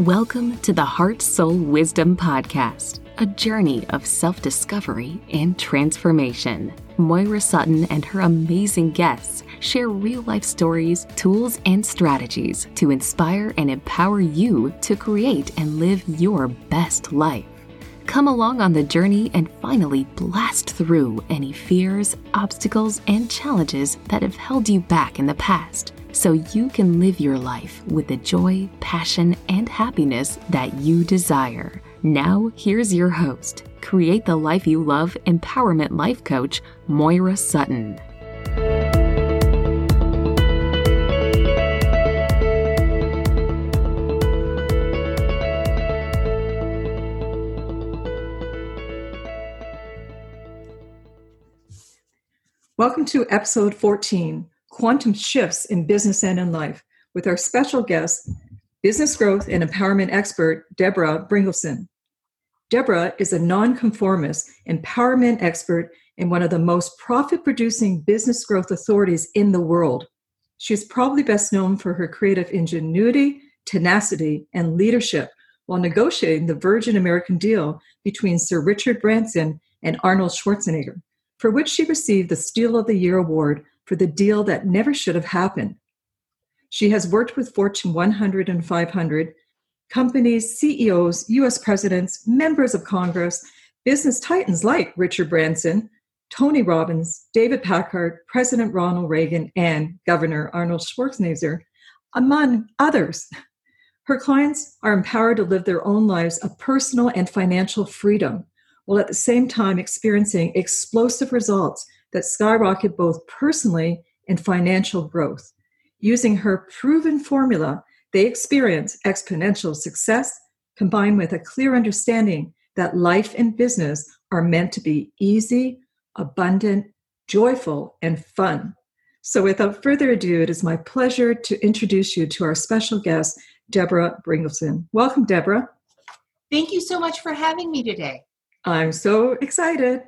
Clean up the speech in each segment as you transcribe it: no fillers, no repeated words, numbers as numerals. Welcome to the Heart Soul Wisdom Podcast, a journey of self-discovery and transformation. Moira Sutton and her amazing guests share real-life stories, tools, and strategies to inspire and empower you to create and live your best life. Come along on the journey and finally blast through any fears, obstacles, and challenges that have held you back in the past, so you can live your life with the joy, passion, and happiness that you desire. Now, here's your host, Create the Life You Love Empowerment Life Coach, Moira Sutton. Welcome to episode 14, Quantum Shifts in Business and in Life, with our special guest, business growth and empowerment expert, Deborah Bringelson. Deborah is a nonconformist empowerment expert and one of the most profit-producing business growth authorities in the world. She is probably best known for her creative ingenuity, tenacity, and leadership while negotiating the Virgin America deal between Sir Richard Branson and Arnold Schwarzenegger, for which she received the Steal of the Year Award for the deal that never should have happened. She has worked with Fortune 100 and 500 companies, CEOs, U.S. presidents, members of Congress, business titans like Richard Branson, Tony Robbins, David Packard, President Ronald Reagan, and Governor Arnold Schwarzenegger, among others. Her clients are empowered to live their own lives of personal and financial freedom, while at the same time experiencing explosive results that skyrocket both personally and financial growth. Using her proven formula, they experience exponential success combined with a clear understanding that life and business are meant to be easy, abundant, joyful, and fun. So without further ado, it is my pleasure to introduce you to our special guest, Deborah Bringelson. Welcome, Deborah. Thank you so much for having me today. I'm so excited.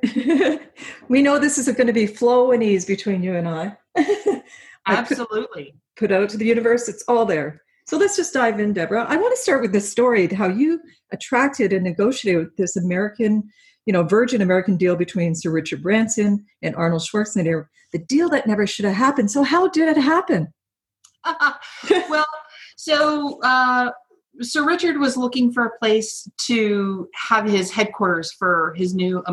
We know this is going to be flow and ease between you and I. Absolutely. Put out to the universe. It's all there. So let's just dive in, Deborah. I want to start with this story, how you attracted and negotiated this American, Virgin American deal between Sir Richard Branson and Arnold Schwarzenegger, the deal that never should have happened. So how did it happen? Sir Richard was looking for a place to have his headquarters for his new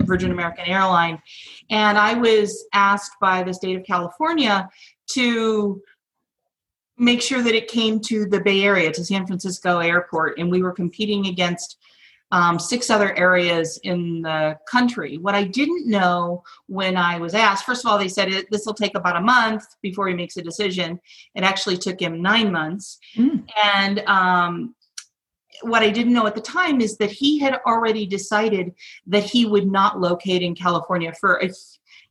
Virgin American airline. And I was asked by the state of California to make sure that it came to the Bay Area, to San Francisco Airport. And we were competing against six other areas in the country. What I didn't know when I was asked, first of all, they said this will take about a month before he makes a decision. It actually took him 9 months. And what I didn't know at the time is that he had already decided that he would not locate in California for a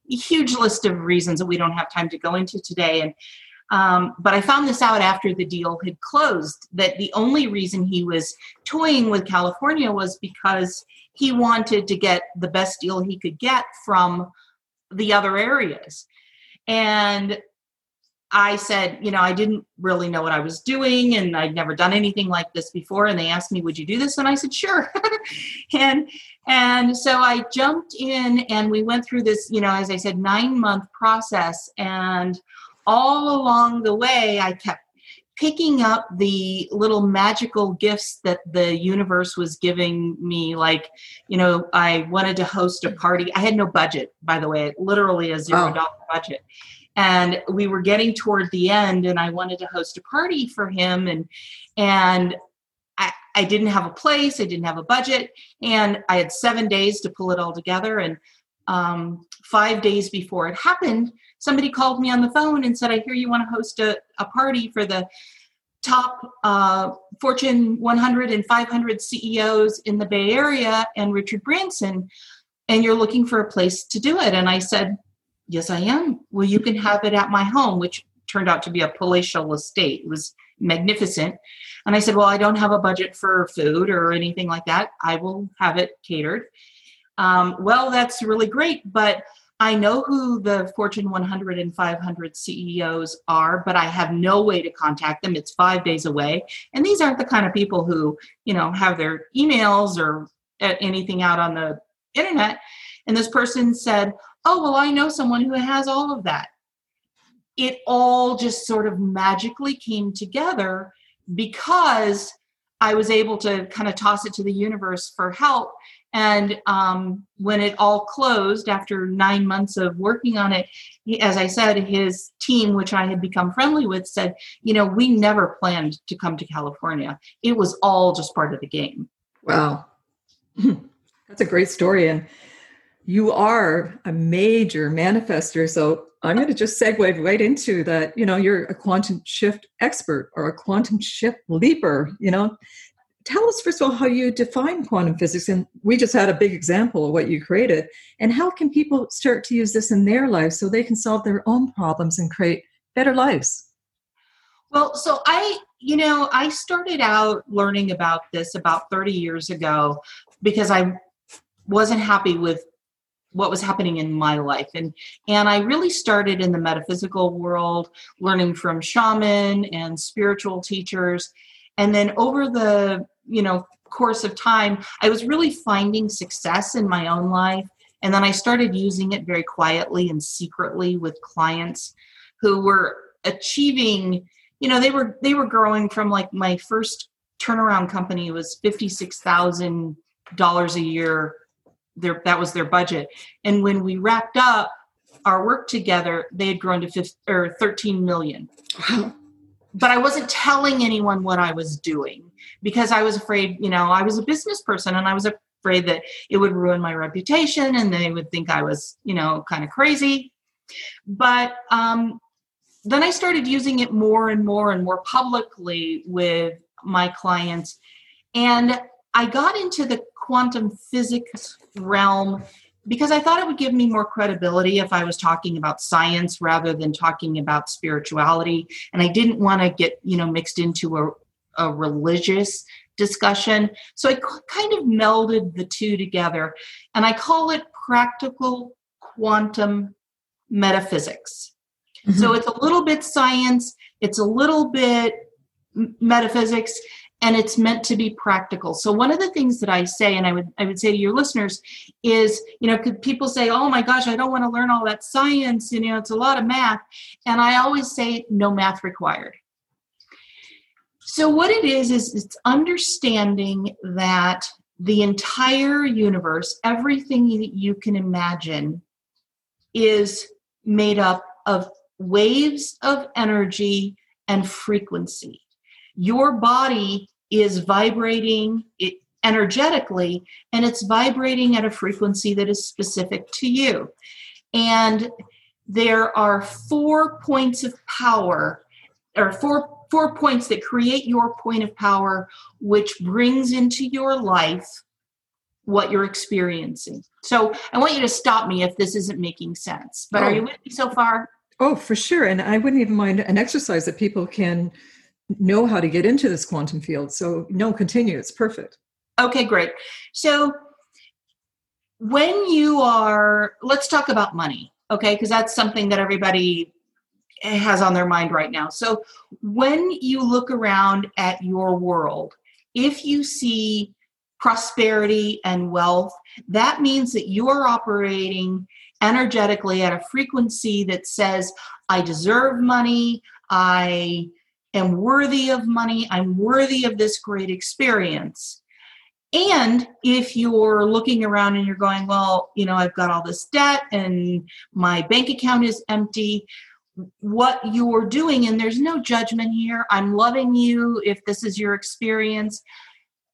huge list of reasons that we don't have time to go into today. And but I found this out after the deal had closed, that the only reason he was toying with California was because he wanted to get the best deal he could get from the other areas. And I said, I didn't really know what I was doing, and I'd never done anything like this before. And they asked me, would you do this? And I said, sure. And so I jumped in, and we went through this, as I said, 9-month process. And all along the way, I kept picking up the little magical gifts that the universe was giving me. Like, I wanted to host a party. I had no budget, by the way, literally a $0 budget. And we were getting toward the end, and I wanted to host a party for him. And I didn't have a place. I didn't have a budget. And I had 7 days to pull it all together. And 5 days before it happened, somebody called me on the phone and said, I hear you want to host a party for the top Fortune 100 and 500 CEOs in the Bay Area and Richard Branson, and you're looking for a place to do it. And I said, yes, I am. Well, you can have it at my home, which turned out to be a palatial estate. It was magnificent. And I said, well, I don't have a budget for food or anything like that. I will have it catered. Well, that's really great, but I know who the Fortune 100 and 500 CEOs are, but I have no way to contact them. It's 5 days away. And these aren't the kind of people who, you know, have their emails or anything out on the internet. And this person said, oh, well, I know someone who has all of that. It all just sort of magically came together because I was able to kind of toss it to the universe for help. And when it all closed after 9 months of working on it, as I said, his team, which I had become friendly with, said, you know, we never planned to come to California. It was all just part of the game. Wow. That's a great story. And you are a major manifester. So I'm going to just segue right into that. You know, you're a quantum shift expert or a quantum shift leaper, you know. Tell us, first of all, how you define quantum physics. And we just had a big example of what you created. And how can people start to use this in their lives so they can solve their own problems and create better lives? Well, so I started out learning about this about 30 years ago because I wasn't happy with what was happening in my life. And I really started in the metaphysical world, learning from shaman and spiritual teachers. And then over the, you know, course of time, I was really finding success in my own life. And then I started using it very quietly and secretly with clients who were achieving, you know, they were growing from, like, my first turnaround company was $56,000 a year. That was their budget. And when we wrapped up our work together, they had grown to $13 million. But I wasn't telling anyone what I was doing because I was afraid, you know, I was a business person and I was afraid that it would ruin my reputation and they would think I was, you know, kind of crazy. But then I started using it more and more and more publicly with my clients. And I got into the quantum physics realm because I thought it would give me more credibility if I was talking about science rather than talking about spirituality. And I didn't want to get, you know, mixed into a religious discussion. So I kind of melded the two together. And I call it practical quantum metaphysics. Mm-hmm. So it's a little bit science, it's a little bit metaphysics, and it's meant to be practical. So one of the things that I say, and I would say to your listeners is, you know, could people say, oh my gosh, I don't want to learn all that science, you know, it's a lot of math. And I always say, no math required. So what it is it's understanding that the entire universe, everything that you can imagine, is made up of waves of energy and frequency. Your body is vibrating energetically, and it's vibrating at a frequency that is specific to you. And there are 4 points of power, or four points that create your point of power, which brings into your life what you're experiencing. So I want you to stop me if this isn't making sense. But are you with me so far? Oh, for sure. And I wouldn't even mind an exercise that people can know how to get into this quantum field. So no, continue. It's perfect. Okay, great. So when you are, let's talk about money. Okay. Because that's something that everybody has on their mind right now. So when you look around at your world, if you see prosperity and wealth, that means that you're operating energetically at a frequency that says, I deserve money. I am worthy of money, I'm worthy of this great experience. And if you're looking around and you're going, well, you know, I've got all this debt and my bank account is empty, what you're doing, and there's no judgment here, I'm loving you if this is your experience,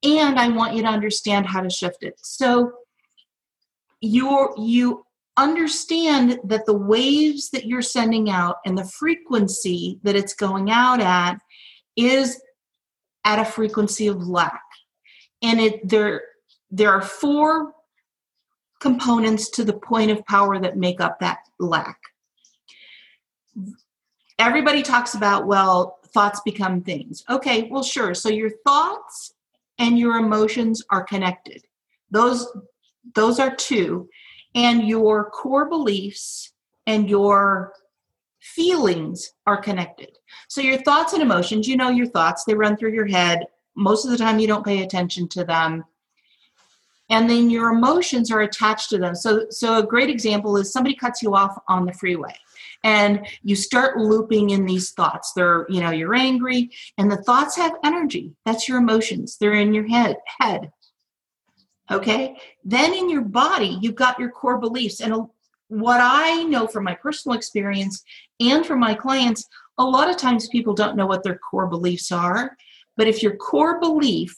and I want you to understand how to shift it. So you understand that the waves that you're sending out and the frequency that it's going out at is at a frequency of lack. And there are 4 components to the point of power that make up that lack. Everybody talks about, well, thoughts become things. Okay, well, sure. So your thoughts and your emotions are connected. Those are 2. and your core beliefs and your feelings are connected. So your thoughts and emotions, you know your thoughts, they run through your head. Most of the time you don't pay attention to them. And then your emotions are attached to them. So a great example is somebody cuts you off on the freeway and you start looping in these thoughts. You're angry, and the thoughts have energy. That's your emotions. They're in your head. Okay. Then in your body, you've got your core beliefs. And what I know from my personal experience and from my clients, a lot of times people don't know what their core beliefs are. But if your core belief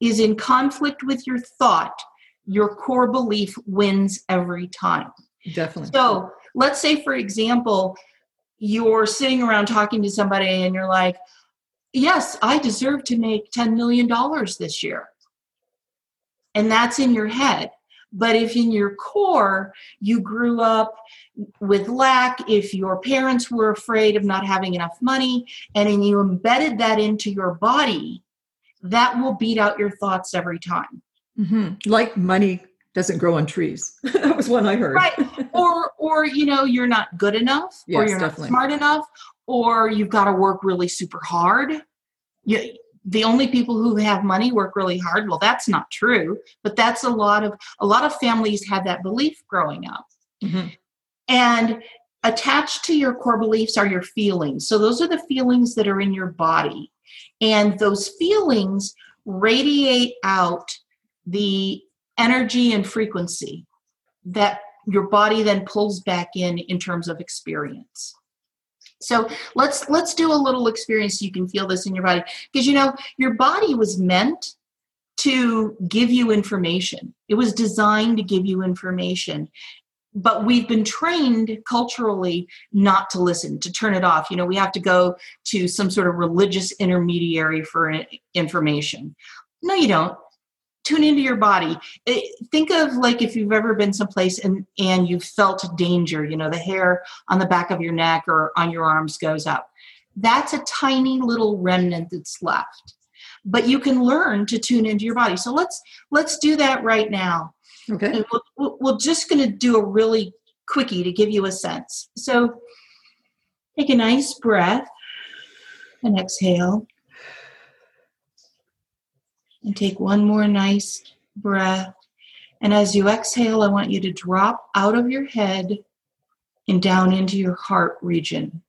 is in conflict with your thought, your core belief wins every time. Definitely. So let's say, for example, you're sitting around talking to somebody and you're like, yes, I deserve to make $10 million this year. And that's in your head. But if in your core, you grew up with lack, if your parents were afraid of not having enough money, and then you embedded that into your body, that will beat out your thoughts every time. Mm-hmm. Like money doesn't grow on trees. That was one I heard. Right. Or you're not good enough, yes, or you're definitely not smart enough, or you've got to work really super hard. The only people who have money work really hard. Well, that's not true, but that's a lot of families have that belief growing up. Mm-hmm. And attached to your core beliefs are your feelings. So those are the feelings that are in your body. And those feelings radiate out the energy and frequency that your body then pulls back in terms of experience. So let's do a little experience so you can feel this in your body. Because, your body was meant to give you information. It was designed to give you information. But we've been trained culturally not to listen, to turn it off. We have to go to some sort of religious intermediary for information. No, you don't. Tune into your body. Think of like if you've ever been someplace and you felt danger, the hair on the back of your neck or on your arms goes up. That's a tiny little remnant that's left. But you can learn to tune into your body. So let's do that right now. Okay. And we're just going to do a really quickie to give you a sense. So take a nice breath and exhale. And take one more nice breath. And as you exhale, I want you to drop out of your head and down into your heart region.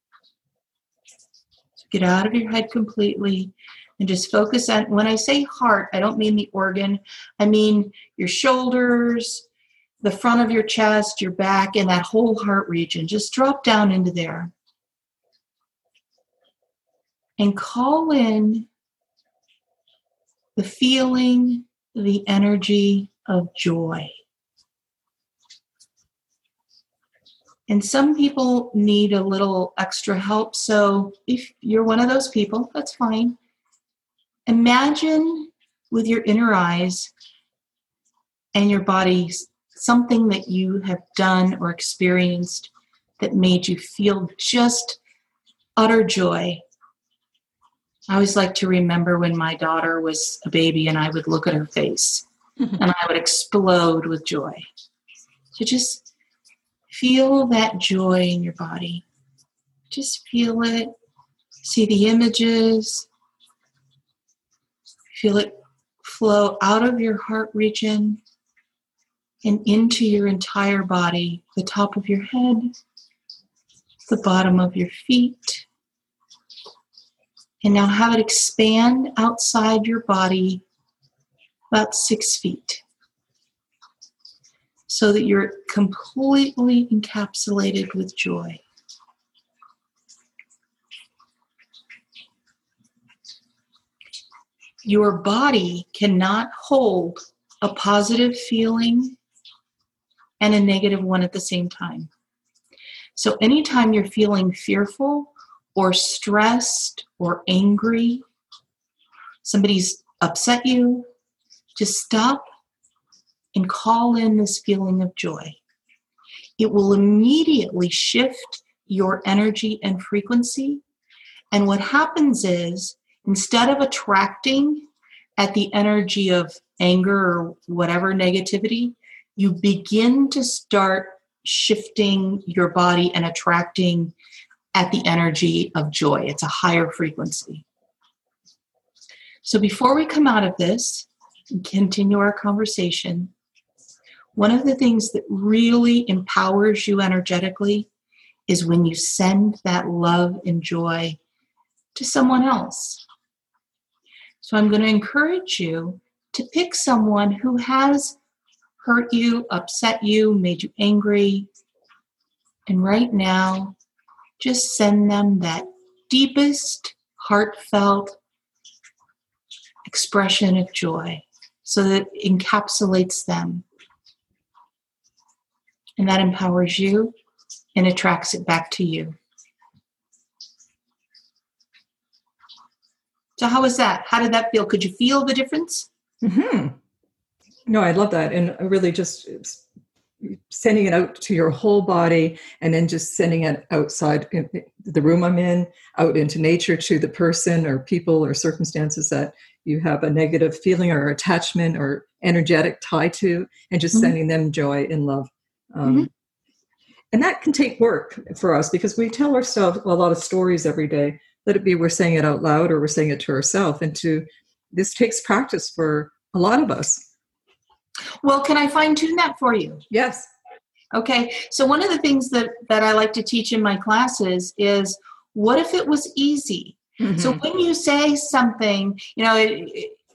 So get out of your head completely. And just focus on, when I say heart, I don't mean the organ. I mean your shoulders, the front of your chest, your back, and that whole heart region. Just drop down into there. And call in the feeling, the energy of joy. And some people need a little extra help. So if you're one of those people, that's fine. Imagine with your inner eyes and your body something that you have done or experienced that made you feel just utter joy. I always like to remember when my daughter was a baby and I would look at her face and I would explode with joy. So just feel that joy in your body. Just feel it. See the images. Feel it flow out of your heart region and into your entire body, the top of your head, the bottom of your feet. And now have it expand outside your body about 6 feet so that you're completely encapsulated with joy. Your body cannot hold a positive feeling and a negative one at the same time. So anytime you're feeling fearful or stressed or angry, somebody's upset you, just stop and call in this feeling of joy. It will immediately shift your energy and frequency. And what happens is, instead of attracting at the energy of anger or whatever negativity, you begin to start shifting your body and attracting at the energy of joy. It's a higher frequency. So before we come out of this and continue our conversation, one of the things that really empowers you energetically is when you send that love and joy to someone else. So I'm going to encourage you to pick someone who has hurt you, upset you, made you angry. And right now, just send them that deepest, heartfelt expression of joy so that it encapsulates them. And that empowers you and attracts it back to you. So how was that? How did that feel? Could you feel the difference? Mm-hmm. No, I love that. And really just sending it out to your whole body and then just sending it outside the room I'm in, out into nature to the person or people or circumstances that you have a negative feeling or attachment or energetic tie to, and just mm-hmm. sending them joy and love. Mm-hmm. And that can take work for us because we tell ourselves a lot of stories every day, let it be we're saying it out loud or we're saying it to ourselves. And this takes practice for a lot of us. Well, can I fine tune that for you? Yes. Okay. So one of the things that I like to teach in my classes is, what if it was easy? Mm-hmm. So when you say something,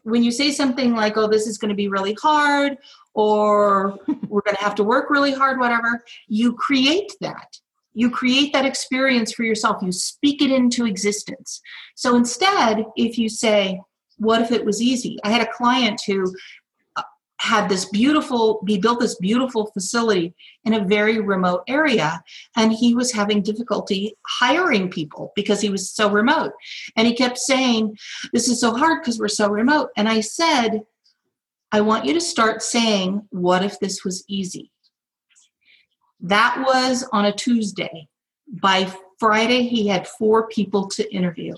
when you say something like, oh, this is going to be really hard, or we're going to have to work really hard, whatever, you create that. You create that experience for yourself. You speak it into existence. So instead, if you say, what if it was easy? I had a client who had this beautiful, he built this beautiful facility in a very remote area, and he was having difficulty hiring people because he was so remote. And he kept saying, this is so hard because we're so remote. And I said, I want you to start saying, what if this was easy? That was on a Tuesday. By Friday, he had 4 people to interview.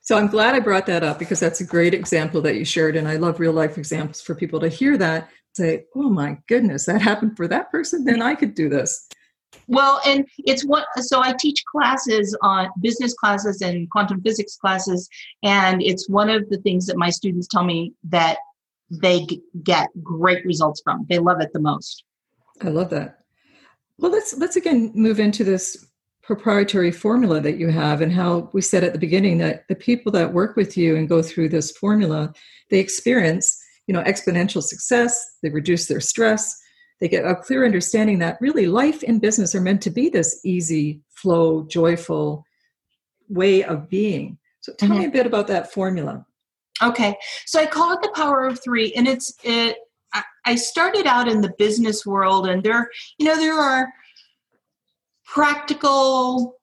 So I'm glad I brought that up because that's a great example that you shared. And I love real life examples for people to hear that, say, oh my goodness, that happened for that person. Then I could do this. Well, and so I teach classes on business classes and quantum physics classes. And it's one of the things that my students tell me that they get great results from. They love it the most. I love that. Well, let's again move into this proprietary formula that you have, and how we said at the beginning that the people that work with you and go through this formula, they experience, exponential success, they reduce their stress, they get a clear understanding that really life and business are meant to be this easy flow, joyful way of being. So tell mm-hmm. me a bit about that formula. Okay. So I call it the power of 3, and I started out in the business world, and there are practical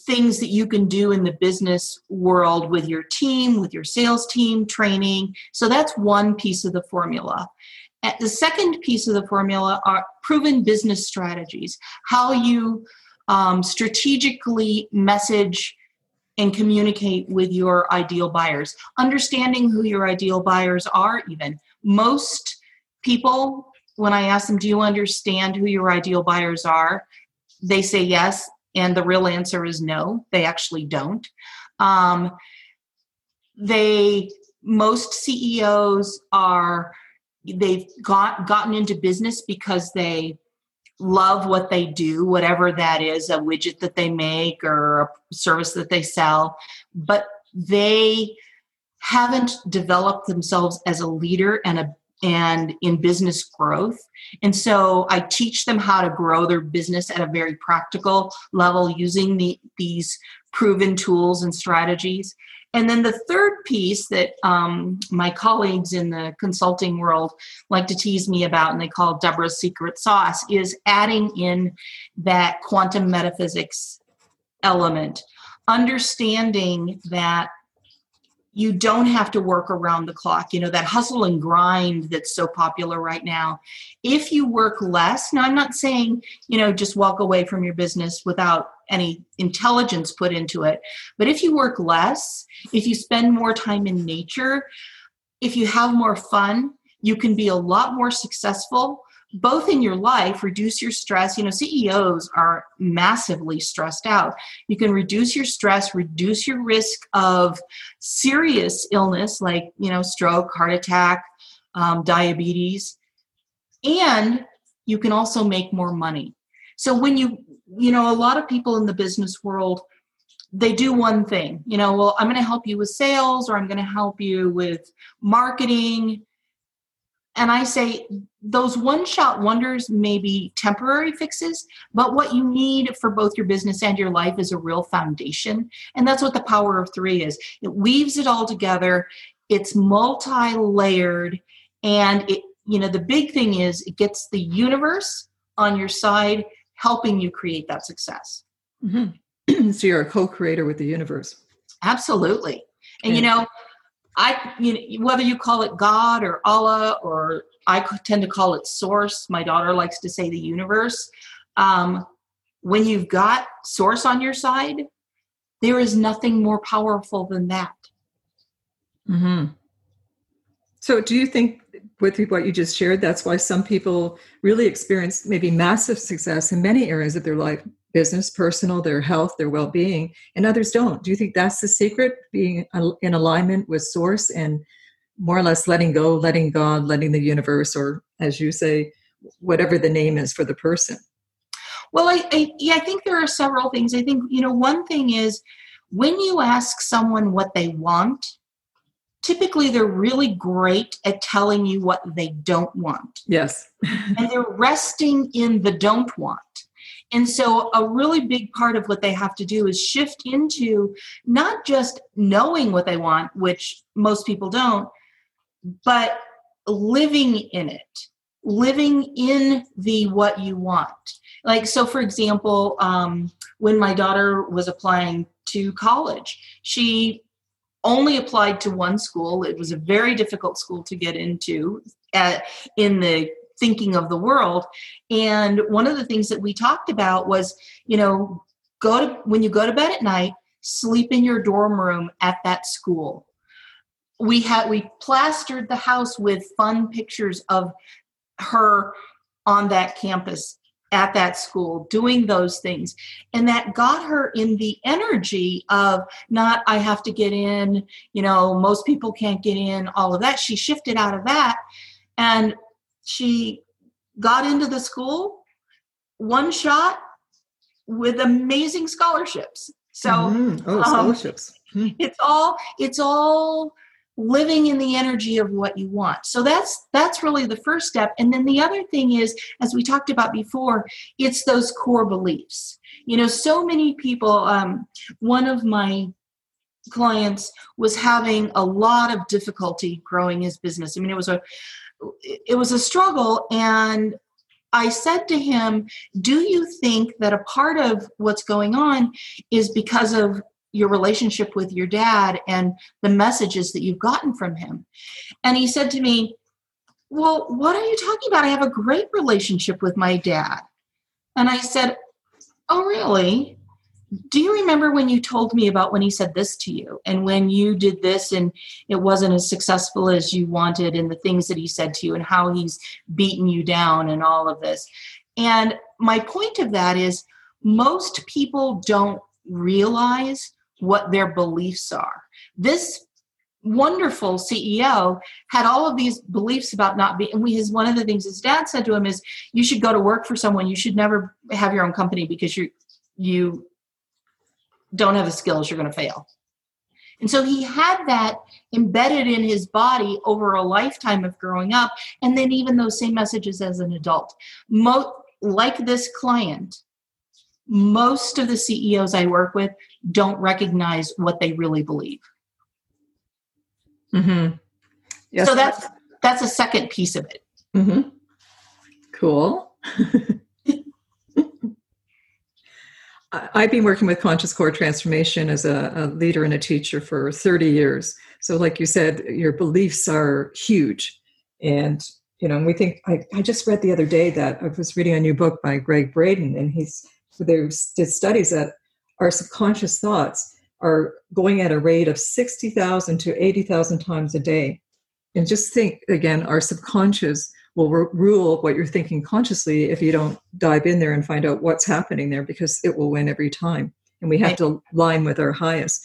things that you can do in the business world with your team, with your sales team, training. So that's one piece of the formula. The second piece of the formula are proven business strategies, how you strategically message and communicate with your ideal buyers, understanding who your ideal buyers are even. Most people, when I ask them, do you understand who your ideal buyers are? They say yes, and the real answer is no, they actually don't. Most CEOs they've gotten into business because they love what they do, whatever that is, a widget that they make or a service that they sell, but they haven't developed themselves as a leader and in business growth. And so I teach them how to grow their business at a very practical level using these proven tools and strategies. And then the third piece that my colleagues in the consulting world like to tease me about, and they call Deborah's secret sauce, is adding in that quantum metaphysics element, understanding that you don't have to work around the clock, that hustle and grind that's so popular right now. If you work less, now I'm not saying, just walk away from your business without any intelligence put into it. But if you work less, if you spend more time in nature, if you have more fun, You can be a lot more successful, both in your life, reduce your stress. You know, CEOs are massively stressed out. You can reduce your stress, reduce your risk of serious illness like, you know, stroke, heart attack, diabetes, and you can also make more money. So when you know, a lot of people in the business world, they do one thing, you know, well, I'm going to help you with sales, or I'm going to help you with marketing. And I say those one-shot wonders may be temporary fixes, but what you need for both your business and your life is a real foundation. And that's what the power of three is. It weaves it all together. It's multi-layered. And it, you know, the big thing is it gets the universe on your side, helping you create that success. Mm-hmm. So you're a co-creator with the universe. Absolutely. And you know, whether you call it God or Allah, or I tend to call it source. My daughter likes to say the universe. When you've got source on your side, there is nothing more powerful than that. Mm-hmm. So do you think with what you just shared, that's why some people really experience maybe massive success in many areas of their life, business, personal, their health, their well-being, and others don't? Do you think that's the secret, being in alignment with source and more or less letting go, letting God, letting the universe, or as you say, whatever the name is for the person? Well, I think there are several things. I think, you know, one thing is when you ask someone what they want, typically, they're really great at telling you what they don't want. Yes. And they're resting in the don't want. And so a really big part of what they have to do is shift into not just knowing what they want, which most people don't, but living in it, living in the what you want. Like, so for example, when my daughter was applying to college, she only applied to one school. It was a very difficult school to get into in the thinking of the world. And one of the things that we talked about was, you know, when you go to bed at night, sleep in your dorm room at that school. We plastered the house with fun pictures of her on that campus at that school, doing those things. And that got her in the energy of not, I have to get in, you know, most people can't get in, all of that. She shifted out of that and she got into the school one shot with amazing scholarships. So scholarships. It's all living in the energy of what you want. So that's really the first step. And then the other thing is, as we talked about before, it's those core beliefs. You know, so many people, one of my clients was having a lot of difficulty growing his business. I mean, it was a struggle. And I said to him, do you think that a part of what's going on is because of your relationship with your dad and the messages that you've gotten from him? And he said to me, well, what are you talking about? I have a great relationship with my dad. And I said, oh, really? Do you remember when you told me about when he said this to you and when you did this and it wasn't as successful as you wanted and the things that he said to you and how he's beaten you down and all of this? And my point of that is most people don't realize what their beliefs are. This wonderful CEO had all of these beliefs about not being, and one of the things his dad said to him is, you should go to work for someone. You should never have your own company because you don't have the skills. You're going to fail. And so he had that embedded in his body over a lifetime of growing up. And then even those same messages as an adult, like this client, most of the CEOs I work with don't recognize what they really believe. Mm-hmm. Yes. So that's a second piece of it. Mm-hmm. Cool. I've been working with Conscious Core Transformation as a leader and a teacher for 30 years. So like you said, your beliefs are huge. And, you know, and we think, I just read the other day that I was reading a new book by Greg Braden, and they did studies that our subconscious thoughts are going at a rate of 60,000 to 80,000 times a day. And just think, again, our subconscious will rule what you're thinking consciously if you don't dive in there and find out what's happening there, because it will win every time. And we have to align with our highest.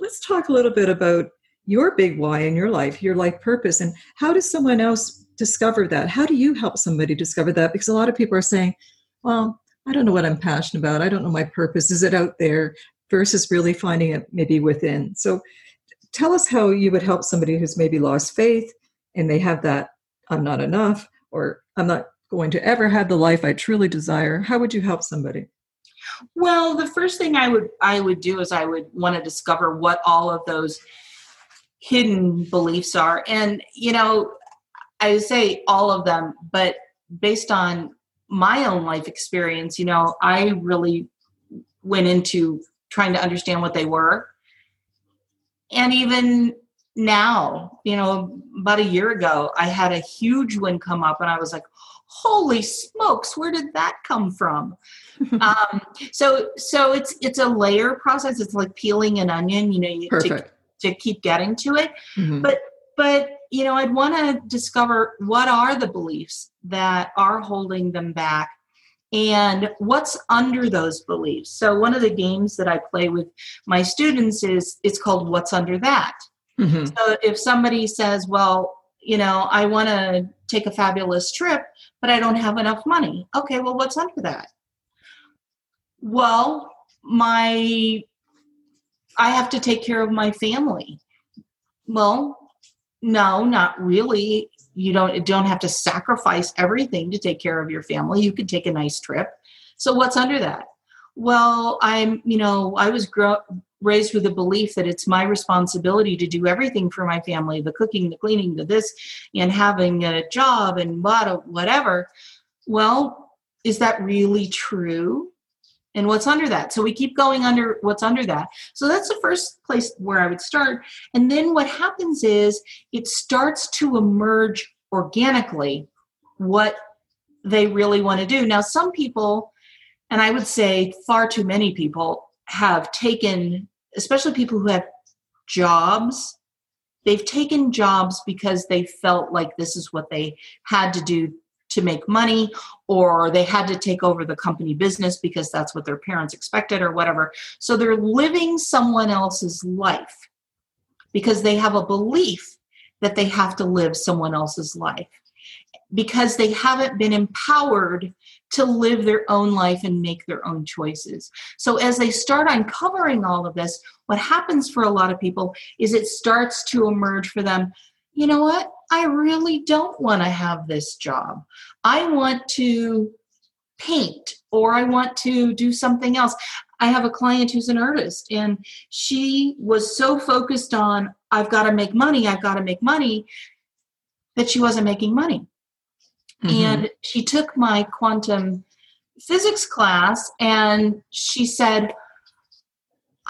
Let's talk a little bit about your big why in your life purpose, and how does someone else discover that? How do you help somebody discover that? Because a lot of people are saying, well, I don't know what I'm passionate about. I don't know my purpose. Is it out there? Versus really finding it maybe within. So tell us how you would help somebody who's maybe lost faith and they have that I'm not enough, or I'm not going to ever have the life I truly desire. How would you help somebody? Well, the first thing I would do is I would want to discover what all of those hidden beliefs are. And, you know, I say all of them, but based on my own life experience, you know, I really went into trying to understand what they were. And even now, you know, about a year ago, I had a huge one come up and I was like, holy smokes, where did that come from? So it's a layer process. It's like peeling an onion, you know, to keep getting to it. Mm-hmm. But, you know, I'd want to discover what are the beliefs that are holding them back and what's under those beliefs. So one of the games that I play with my students is, it's called What's Under That. Mm-hmm. So if somebody says, well, you know, I want to take a fabulous trip, but I don't have enough money. Okay, well, what's under that? Well, I have to take care of my family. Well, no, not really. You don't have to sacrifice everything to take care of your family. You could take a nice trip. So what's under that? Well, I was raised with the belief that it's my responsibility to do everything for my family, the cooking, the cleaning, the this, and having a job and whatever. Well, is that really true? And what's under that? So we keep going under what's under that. So that's the first place where I would start. And then what happens is it starts to emerge organically what they really want to do. Now, some people, and I would say far too many people, have taken, especially people who have jobs, they've taken jobs because they felt like this is what they had to do to make money, or they had to take over the company business because that's what their parents expected or whatever. So they're living someone else's life because they have a belief that they have to live someone else's life because they haven't been empowered to live their own life and make their own choices. So as they start uncovering all of this, what happens for a lot of people is it starts to emerge for them, you know what? I really don't want to have this job. I want to paint, or I want to do something else. I have a client who's an artist, and she was so focused on, I've got to make money, that she wasn't making money. Mm-hmm. And she took my quantum physics class, and she said,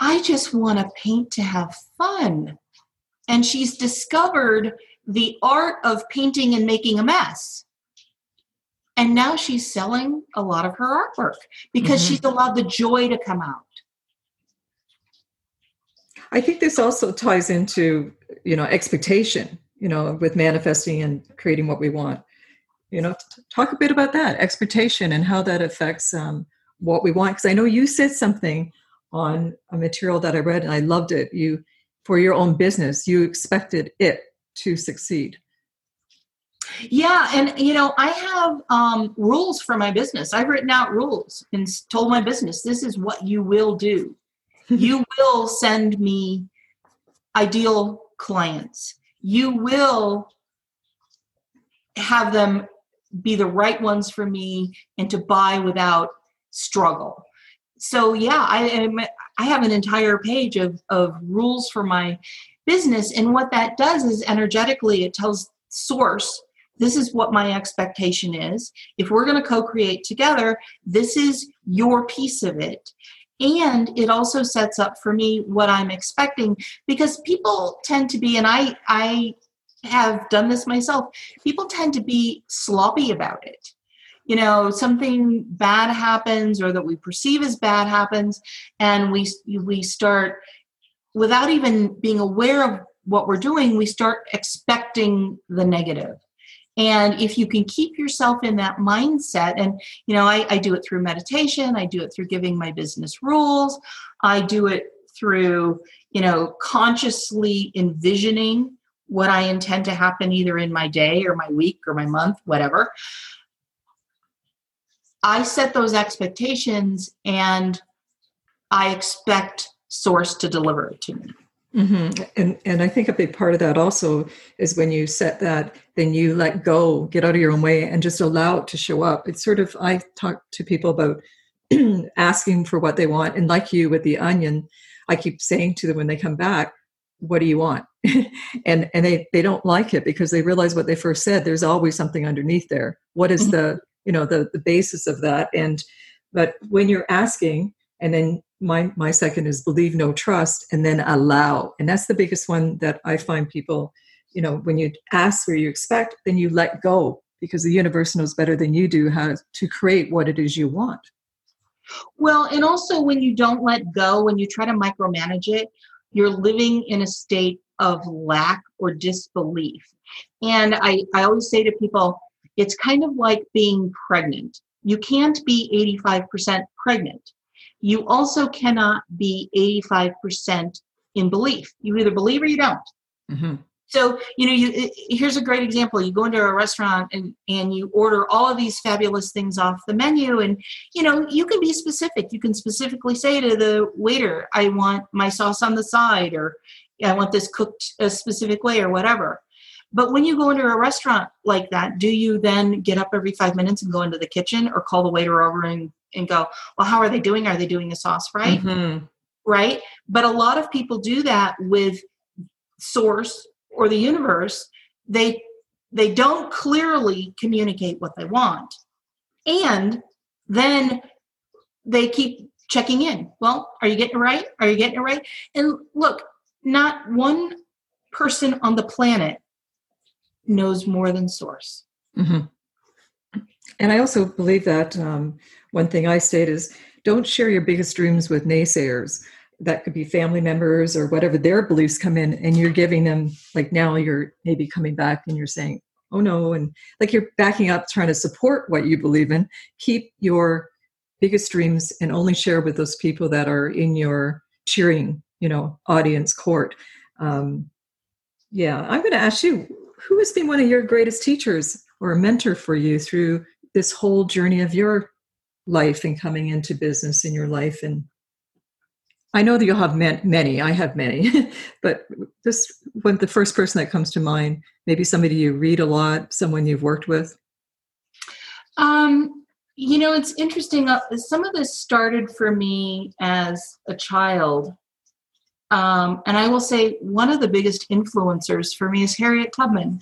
I just want to paint to have fun. And she's discovered the art of painting and making a mess. And now she's selling a lot of her artwork because mm-hmm. she's allowed the joy to come out. I think this also ties into, you know, expectation, you know, with manifesting and creating what we want. You know, talk a bit about that, expectation, and how that affects what we want. Because I know you said something on a material that I read, and I loved it. You, for your own business, you expected it to succeed. Yeah. And, you know, I have rules for my business. I've written out rules and told my business, this is what you will do. You will send me ideal clients. You will have them be the right ones for me and to buy without struggle. So yeah, I have an entire page of rules for my business. And what that does is energetically, it tells source, this is what my expectation is. If we're going to co-create together, this is your piece of it. And it also sets up for me what I'm expecting, because people tend to be, and I have done this myself, people tend to be sloppy about it. You know, something bad happens, or that we perceive as bad happens, and we start, without even being aware of what we're doing, we start expecting the negative. And if you can keep yourself in that mindset, and, you know, I do it through meditation, I do it through giving my business rules, I do it through, you know, consciously envisioning what I intend to happen either in my day or my week or my month, whatever. I set those expectations and I expect source to deliver it to me. Mm-hmm. And I think a big part of that also is when you set that, then you let go, get out of your own way and just allow it to show up. It's sort of, I talk to people about asking for what they want. And like you with the onion, I keep saying to them when they come back, what do you want? and they don't like it because they realize what they first said, there's always something underneath there. What is the, you know, the basis of that? And, but when you're asking, and then my second is believe, no, trust, and then allow. And that's the biggest one that I find people, you know, when you ask where you expect, then you let go because the universe knows better than you do how to create what it is you want. Well, and also when you don't let go, when you try to micromanage it, you're living in a state of lack or disbelief. And I always say to people, it's kind of like being pregnant. You can't be 85% pregnant. You also cannot be 85% in belief. You either believe or you don't. Mm-hmm. So, you know, here's a great example. You go into a restaurant and you order all of these fabulous things off the menu. And, you know, you can be specific. You can specifically say to the waiter, I want my sauce on the side, or I want this cooked a specific way or whatever. But when you go into a restaurant like that, do you then get up every 5 minutes and go into the kitchen or call the waiter over and go, well, how are they doing? Are they doing the sauce right? Mm-hmm. Right? But a lot of people do that with source or the universe. They don't clearly communicate what they want. And then they keep checking in. Well, are you getting it right? Are you getting it right? And look, not one person on the planet knows more than source. Mm-hmm. And I also believe that one thing I state is don't share your biggest dreams with naysayers. That could be family members or whatever their beliefs come in, and you're giving them, like now you're maybe coming back and you're saying, oh no. And like you're backing up, trying to support what you believe in. Keep your biggest dreams and only share with those people that are in your cheering, you know, audience court. Yeah. I'm going to ask you, who has been one of your greatest teachers or a mentor for you through this whole journey of your life and coming into business in your life? And I know that you'll have many, I have many, but just when the first person that comes to mind, maybe somebody you read a lot, someone you've worked with. You know, it's interesting. Some of this started for me as a child. And I will say one of the biggest influencers for me is Harriet Tubman.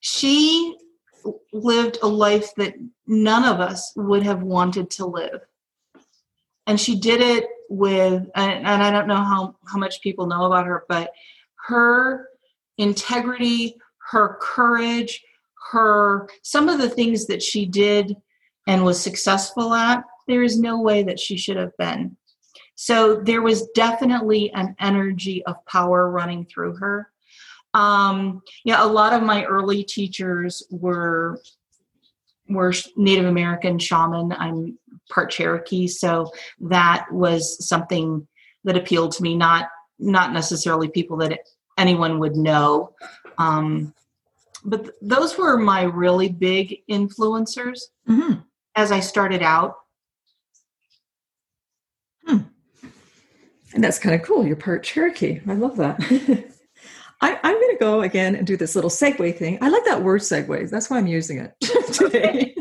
She lived a life that none of us would have wanted to live. And she did it with, and I don't know how much people know about her, but her integrity, her courage, some of the things that she did and was successful at, there is no way that she should have been. So there was definitely an energy of power running through her. A lot of my early teachers were Native American shaman. I'm part Cherokee. So that was something that appealed to me, not necessarily people that anyone would know. But those were my really big influencers mm-hmm. as I started out. And that's kind of cool. You're part Cherokee. I love that. I'm going to go again and do this little segue thing. I like that word segue. That's why I'm using it today.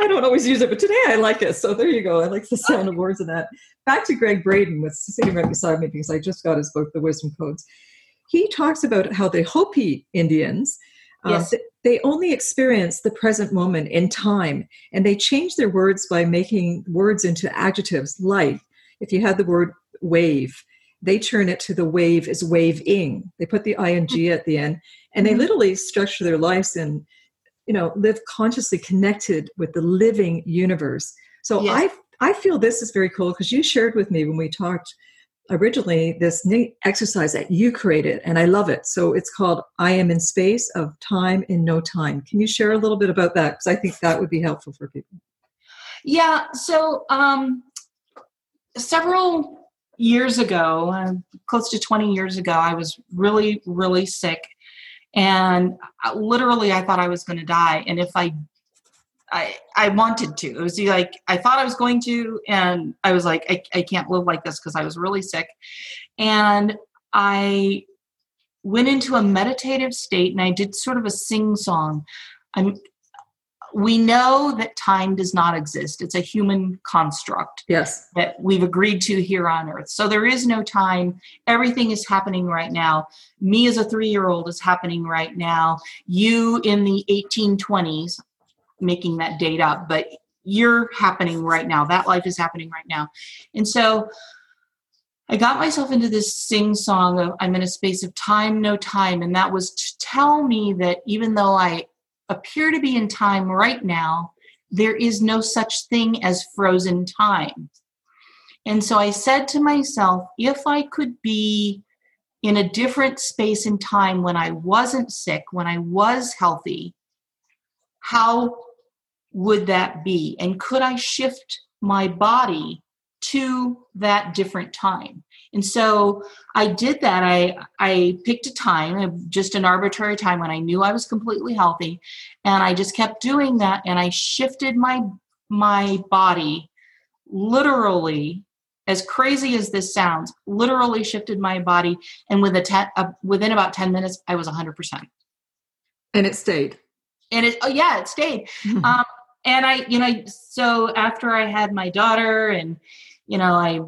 I don't always use it, but today I like it. So there you go. I like the sound of words in that. Back to Greg Braden, who's sitting right beside me because I just got his book, The Wisdom Codes. He talks about how the Hopi Indians, yes. They only experience the present moment in time, and they change their words by making words into adjectives like, if you had the word wave, they turn it to the wave is waving. They put the ing at the end, and they literally structure their lives and, you know, live consciously connected with the living universe. So yes. I feel this is very cool because you shared with me when we talked originally this exercise that you created, and I love it. So it's called I Am in Space of Time in No Time. Can you share a little bit about that? Because I think that would be helpful for people. Yeah. So several years ago, close to 20 years ago, I was really, really sick. And literally, I thought I was going to die. And if I wanted to, it was like, I thought I was going to, and I was like, I can't live like this, because I was really sick. And I went into a meditative state, and I did sort of a sing song. We know that time does not exist. It's a human construct, yes, that we've agreed to here on earth. So there is no time. Everything is happening right now. Me as a 3-year-old is happening right now. You in the 1820s, making that date up, but you're happening right now. That life is happening right now. And so I got myself into this sing song of I'm in a space of time, no time. And that was to tell me that even though I appear to be in time right now, there is no such thing as frozen time. And so I said to myself, if I could be in a different space and time when I wasn't sick, when I was healthy, how would that be? And could I shift my body to that different time? And so I did that. I picked a time, just an arbitrary time when I knew I was completely healthy. And I just kept doing that. And I shifted my body, literally, as crazy as this sounds, literally shifted my body. And within about 10 minutes, I was 100%. And it stayed. And it stayed. And I, so after I had my daughter and, I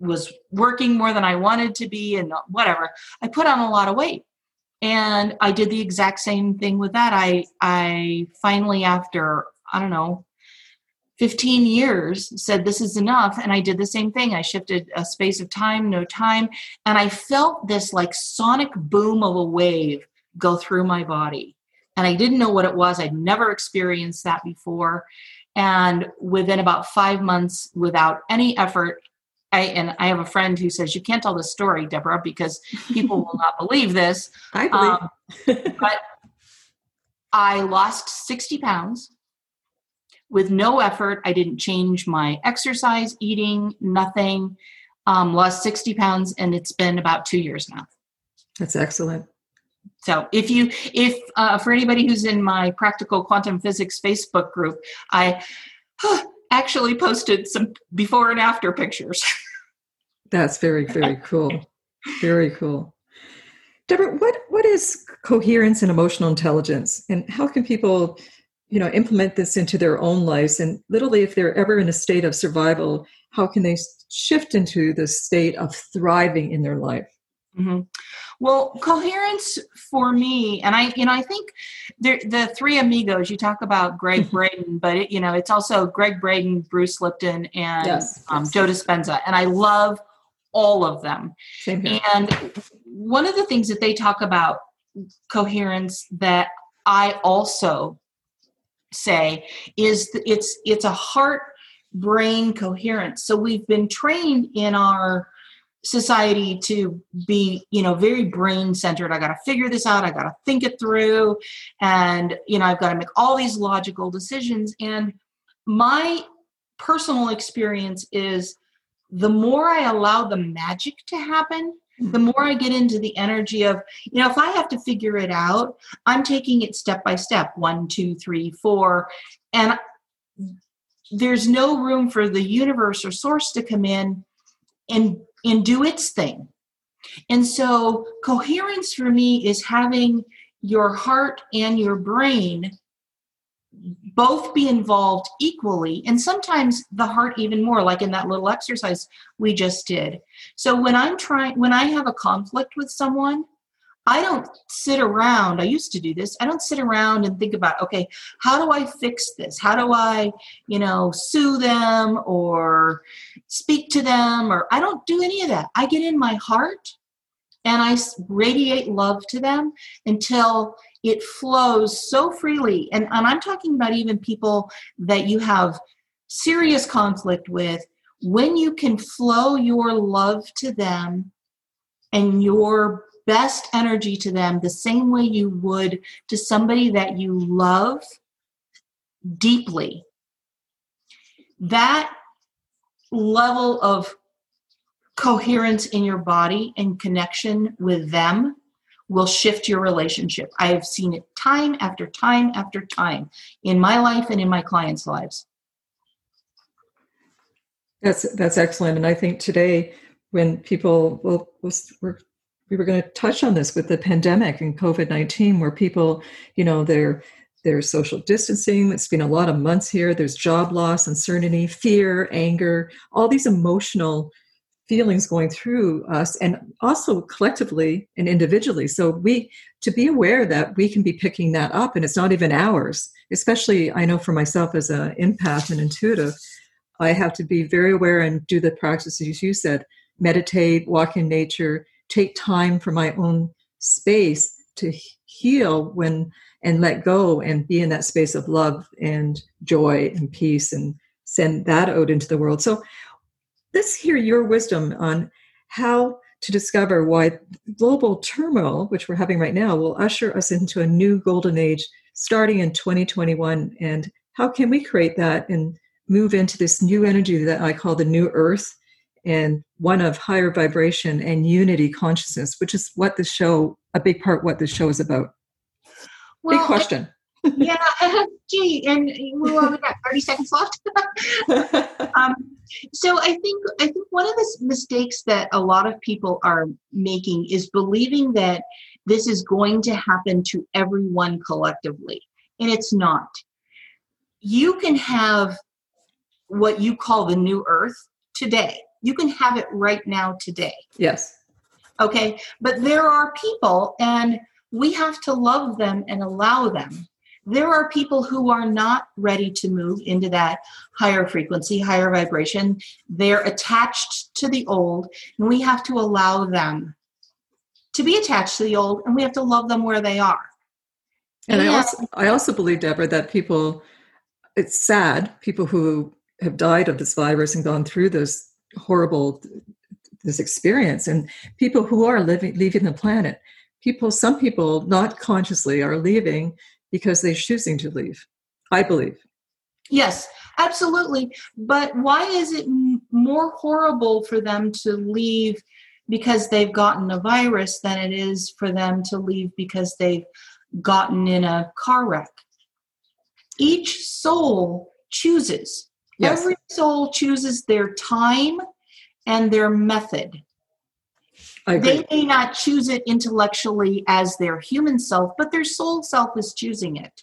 was working more than I wanted to be and whatever, I put on a lot of weight, and I did the exact same thing with that. I finally, after, 15 years, said, this is enough. And I did the same thing. I shifted a space of time, no time. And I felt this like sonic boom of a wave go through my body. And I didn't know what it was. I'd never experienced that before. And within about 5 months, without any effort, I have a friend who says, you can't tell this story, Deborah, because people will not believe this. I believe. But I lost 60 pounds with no effort. I didn't change my exercise, eating, nothing. Lost 60 pounds, and it's been about 2 years now. That's excellent. So if for anybody who's in my Practical Quantum Physics Facebook group, I actually posted some before and after pictures. That's very, very cool. Very cool. Deborah, what is coherence and emotional intelligence, and how can people, implement this into their own lives? And literally, if they're ever in a state of survival, how can they shift into the state of thriving in their life? Mm-hmm. Well, coherence for me, and I think the three amigos, you talk about Greg Braden, but it's also Greg Braden, Bruce Lipton, and Joe Dispenza. And I love all of them. Same here. And one of the things that they talk about coherence that I also say is it's a heart-brain coherence. So we've been trained in our society to be, very brain centered. I got to figure this out. I got to think it through. And, I've got to make all these logical decisions. And my personal experience is the more I allow the magic to happen, the more I get into the energy of, if I have to figure it out, I'm taking it step by step, 1, 2, 3, 4. And there's no room for the universe or source to come in and do its thing. And so coherence for me is having your heart and your brain both be involved equally, and sometimes the heart even more, like in that little exercise we just did. So when I have a conflict with someone, I don't sit around. I used to do this. I don't sit around and think about, okay, how do I fix this? How do I, sue them or speak to them? Or I don't do any of that. I get in my heart and I radiate love to them until it flows so freely. And I'm talking about even people that you have serious conflict with, when you can flow your love to them and your best energy to them the same way you would to somebody that you love deeply, that level of coherence in your body and connection with them will shift your relationship. I have seen it time after time after time in my life and in my clients' lives. That's excellent. And I think today when people we were going to touch on this with the pandemic and COVID-19, where people, you know, there's social distancing. It's been a lot of months here. There's job loss, uncertainty, fear, anger, all these emotional feelings going through us, and also collectively and individually. So to be aware that we can be picking that up, and it's not even ours. Especially, I know for myself as an empath and intuitive, I have to be very aware and do the practices you said, meditate, walk in nature, take time for my own space to heal and let go and be in that space of love and joy and peace, and send that out into the world. So let's hear your wisdom on how to discover why global turmoil, which we're having right now, will usher us into a new golden age starting in 2021. And how can we create that and move into this new energy that I call the new earth, and one of higher vibration and unity consciousness, which is what this show is about. Well, big question. We only got 30 seconds left. So I think one of the mistakes that a lot of people are making is believing that this is going to happen to everyone collectively, and it's not. You can have what you call the new earth today. You can have it right now today. Yes. Okay. But there are people, and we have to love them and allow them. There are people who are not ready to move into that higher frequency, higher vibration. They're attached to the old, and we have to allow them to be attached to the old, and we have to love them where they are. And I also believe, Deborah, that it's sad, people who have died of this virus and gone through this horrible, this experience, and people who are leaving the planet. Some people not consciously are leaving because they're choosing to leave, I believe. Yes, absolutely. But why is it more horrible for them to leave because they've gotten a virus than it is for them to leave because they've gotten in a car wreck? Each soul chooses. Yes. Every soul chooses their time and their method. They may not choose it intellectually as their human self, but their soul self is choosing it.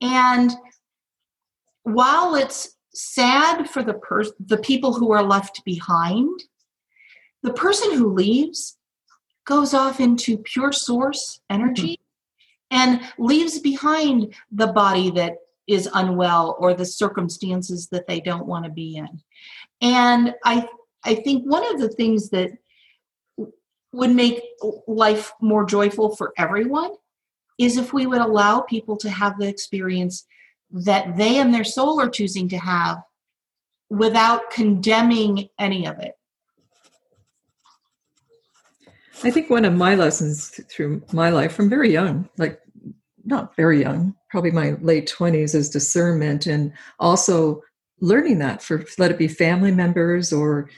And while it's sad for the people who are left behind, the person who leaves goes off into pure source energy and leaves behind the body that is unwell or the circumstances that they don't want to be in. And I think one of the things that would make life more joyful for everyone is if we would allow people to have the experience that they and their soul are choosing to have without condemning any of it. I think one of my lessons through my life from very young, not very young, probably my late 20s, is discernment, and also learning that for, let it be family members or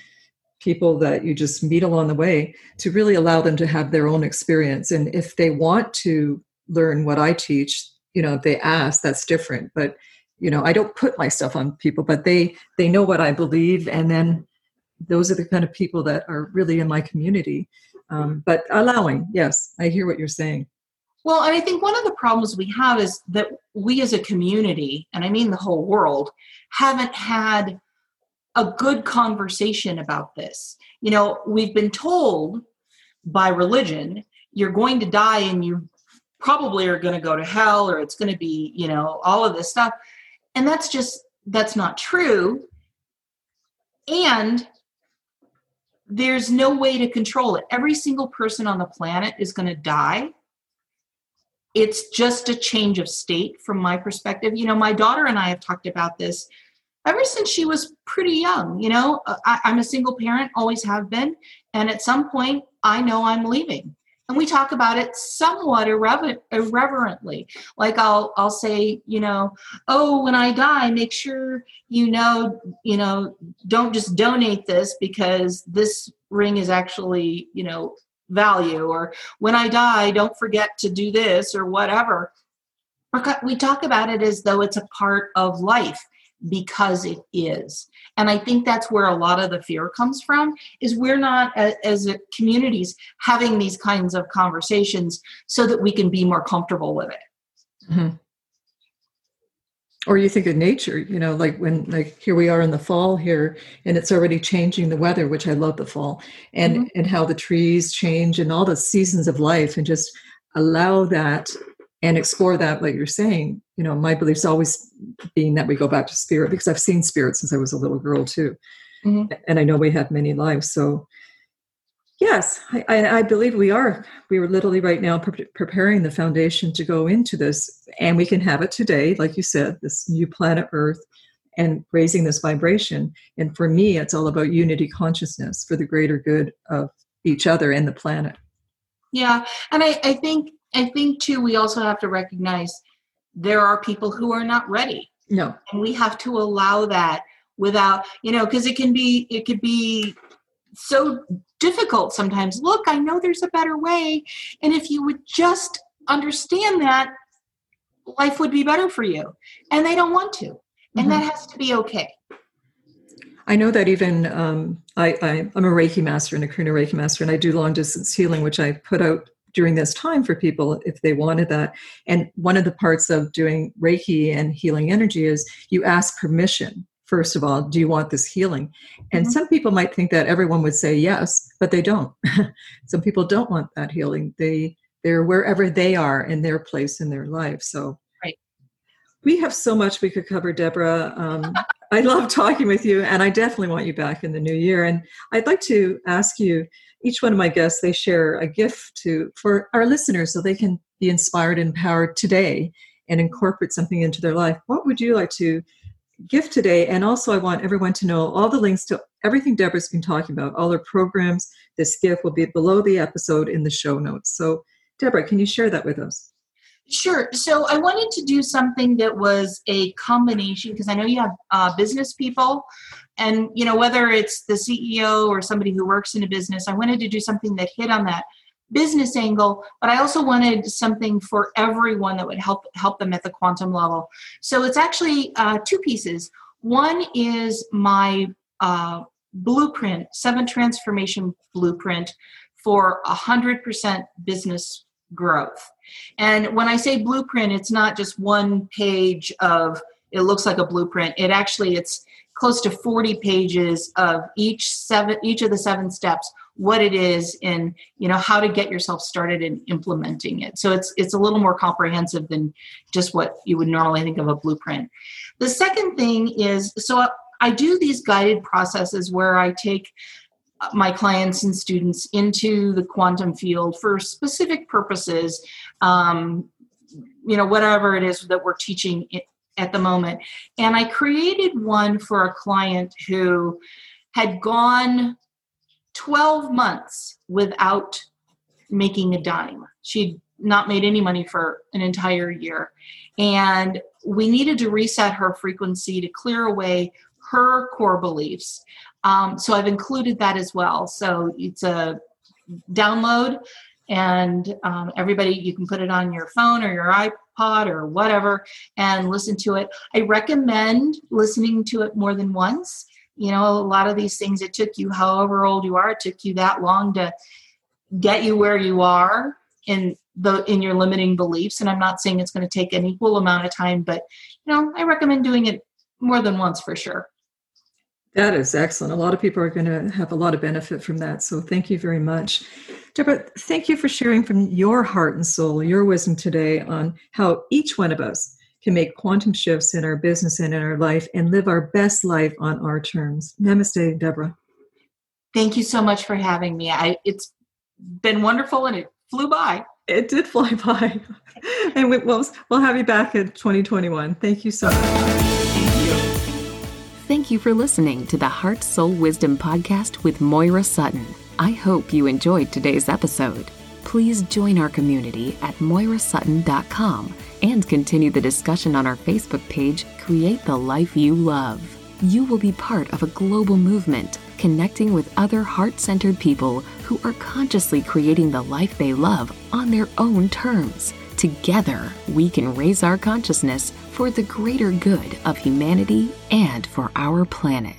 people that you just meet along the way, to really allow them to have their own experience. And if they want to learn what I teach, you know, if they ask, that's different. But, you know, I don't put my stuff on people, but they know what I believe. And then those are the kind of people that are really in my community. But allowing, yes, I hear what you're saying. Well, and I think one of the problems we have is that we as a community, and I mean the whole world, haven't had a good conversation about this. You know, we've been told by religion, you're going to die and you probably are going to go to hell, or it's going to be, you know, all of this stuff. And that's not true. And there's no way to control it. Every single person on the planet is going to die. It's just a change of state from my perspective. You know, my daughter and I have talked about this. ever since she was pretty young. You know, I'm a single parent, always have been. And at some point, I know I'm leaving. And we talk about it somewhat irreverently. Like I'll say, you know, oh, when I die, make sure, you know, don't just donate this because this ring is actually, you know, value, or when I die, don't forget to do this or whatever. We talk about it as though it's a part of life, because it is. And I think that's where a lot of the fear comes from, is we're not, as a communities, having these kinds of conversations so that we can be more comfortable with it. Mm-hmm. Or you think of nature, you know, like when, like here we are in the fall here, and it's already changing the weather, which I love the fall, and, mm-hmm. and how the trees change and all the seasons of life, and just allow that and explore that, like you're saying. You know, my belief's always being that we go back to spirit, because I've seen spirit since I was a little girl too. Mm-hmm. And I know we have many lives. So yes, I believe we are. We were literally right now preparing the foundation to go into this, and we can have it today. Like you said, this new planet Earth and raising this vibration. And for me, it's all about unity consciousness for the greater good of each other and the planet. Yeah. And I think too, we also have to recognize there are people who are not ready. No. And we have to allow that without, you know, because it could be so difficult sometimes. Look, I know there's a better way. And if you would just understand that, life would be better for you. And they don't want to. And mm-hmm. that has to be okay. I know that even I'm a Reiki master and a Kruna Reiki master, and I do long distance healing, which I put out during this time for people if they wanted that. And one of the parts of doing Reiki and healing energy is you ask permission. First of all, do you want this healing? And mm-hmm. some people might think that everyone would say yes, but they don't. Some people don't want that healing. They're wherever they are in their place in their life. So right. We have so much we could cover, Deborah. I love talking with you, and I definitely want you back in the new year. And I'd like to ask you, each one of my guests, they share a gift for our listeners so they can be inspired and empowered today and incorporate something into their life. What would you like to give today? And also, I want everyone to know all the links to everything Deborah's been talking about, all her programs. This gift will be below the episode in the show notes. So, Deborah, can you share that with us? Sure. So I wanted to do something that was a combination, because I know you have business people, and you know, whether it's the CEO or somebody who works in a business, I wanted to do something that hit on that business angle, but I also wanted something for everyone that would help them at the quantum level. So it's actually two pieces. One is my blueprint, 7 Transformation Blueprint for 100% business growth. And when I say blueprint, it's not just one page of, it looks like a blueprint. It actually, it's close to 40 pages of each of the 7 steps, what it is, and you know, how to get yourself started in implementing it. So it's a little more comprehensive than just what you would normally think of a blueprint. The second thing is, so I do these guided processes where I take my clients and students into the quantum field for specific purposes, you know, whatever it is that we're teaching at the moment. And I created one for a client who had gone 12 months without making a dime. She'd not made any money for an entire year. And we needed to reset her frequency to clear away her core beliefs. So I've included that as well. So it's a download, and everybody, you can put it on your phone or your iPod or whatever and listen to it. I recommend listening to it more than once. You know, a lot of these things, it took you however old you are, it took you that long to get you where you are in your limiting beliefs. And I'm not saying it's going to take an equal amount of time, but, you know, I recommend doing it more than once for sure. That is excellent. A lot of people are going to have a lot of benefit from that. So thank you very much. Deborah, thank you for sharing from your heart and soul, your wisdom today on how each one of us can make quantum shifts in our business and in our life and live our best life on our terms. Namaste, Deborah. Thank you so much for having me. It's been wonderful, and it flew by. It did fly by. And we'll have you back in 2021. Thank you so much. Thank you for listening to the Heart Soul Wisdom Podcast with Moira Sutton. I hope you enjoyed today's episode. Please join our community at moirasutton.com and continue the discussion on our Facebook page, Create the Life You Love. You will be part of a global movement connecting with other heart-centered people who are consciously creating the life they love on their own terms. Together, we can raise our consciousness for the greater good of humanity and for our planet.